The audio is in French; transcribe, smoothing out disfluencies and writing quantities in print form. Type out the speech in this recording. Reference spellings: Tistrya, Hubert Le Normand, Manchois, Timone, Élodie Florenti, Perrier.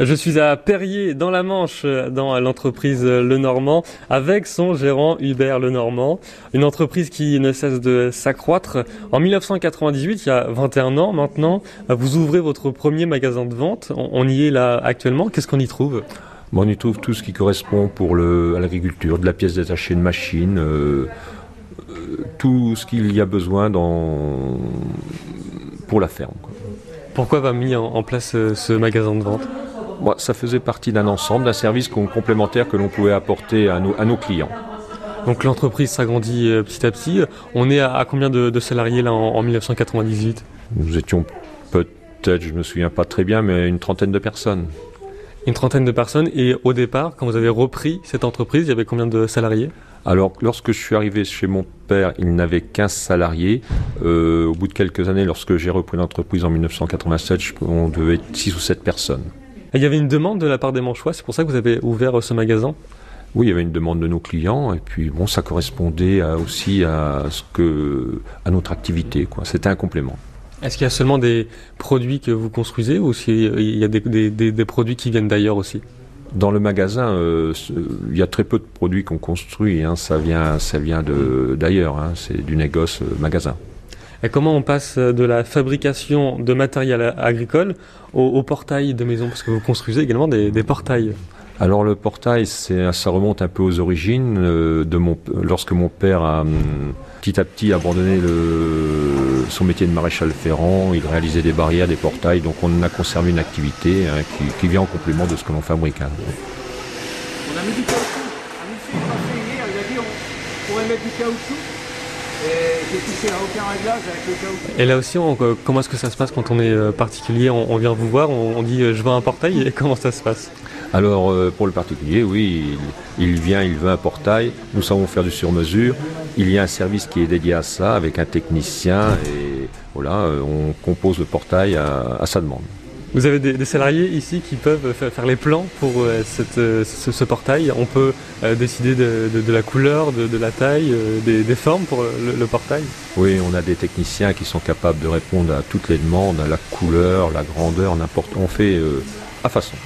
Je suis à Perrier, dans la Manche, dans l'entreprise Le Normand, avec son gérant Hubert Le Normand, une entreprise qui ne cesse de s'accroître. En 1998, il y a 21 ans maintenant, vous ouvrez votre premier magasin de vente. On y est là actuellement. Qu'est-ce qu'on y trouve ? Bon, on y trouve tout ce qui correspond à l'agriculture, de la pièce détachée de machine, tout ce qu'il y a besoin pour la ferme. Pourquoi va mis en place ce magasin de vente ? Bon, ça faisait partie d'un ensemble, d'un service complémentaire que l'on pouvait apporter à nos clients. Donc l'entreprise s'agrandit petit à petit. On est à combien de salariés là en 1998 ? Nous étions peut-être, je ne me souviens pas très bien, mais une trentaine de personnes. Une trentaine de personnes, et au départ, quand vous avez repris cette entreprise, il y avait combien de salariés ? Alors, lorsque je suis arrivé chez mon père, il n'avait 15 salariés. Au bout de quelques années, lorsque j'ai repris l'entreprise en 1987, on devait être 6 ou 7 personnes. Et il y avait une demande de la part des Manchois, c'est pour ça que vous avez ouvert ce magasin ? Oui, il y avait une demande de nos clients, et puis bon, ça correspondait aussi à notre activité, quoi. C'était un complément. Est-ce qu'il y a seulement des produits que vous construisez ou s'il y a des produits qui viennent d'ailleurs aussi ? Dans le magasin, il y a très peu de produits qu'on construit, hein, ça vient d'ailleurs, hein, c'est du négoce magasin. Et comment on passe de la fabrication de matériel agricole au portail de maison ? Parce que vous construisez également des portails. Alors le portail, ça remonte un peu aux origines, lorsque mon père a petit à petit abandonné son métier de maréchal ferrant. Il réalisait des barrières, des portails, donc on a conservé une activité hein, qui vient en complément de ce que l'on fabrique. Hein. On a mis du caoutchouc, hier, il a dit on pourrait mettre du caoutchouc, et j'ai touché à aucun réglage avec le caoutchouc. Et là aussi, comment est-ce que ça se passe quand on est particulier? On vient vous voir, on dit je veux un portail, et comment ça se passe? Alors pour le particulier, oui, il veut un portail, nous savons faire du sur-mesure, il y a un service qui est dédié à ça avec un technicien et voilà, on compose le portail à sa demande. Vous avez des salariés ici qui peuvent faire les plans pour ce portail, on peut décider de la couleur, de la taille, des formes pour le portail? Oui, on a des techniciens qui sont capables de répondre à toutes les demandes, à la couleur, la grandeur, n'importe, on fait à façon.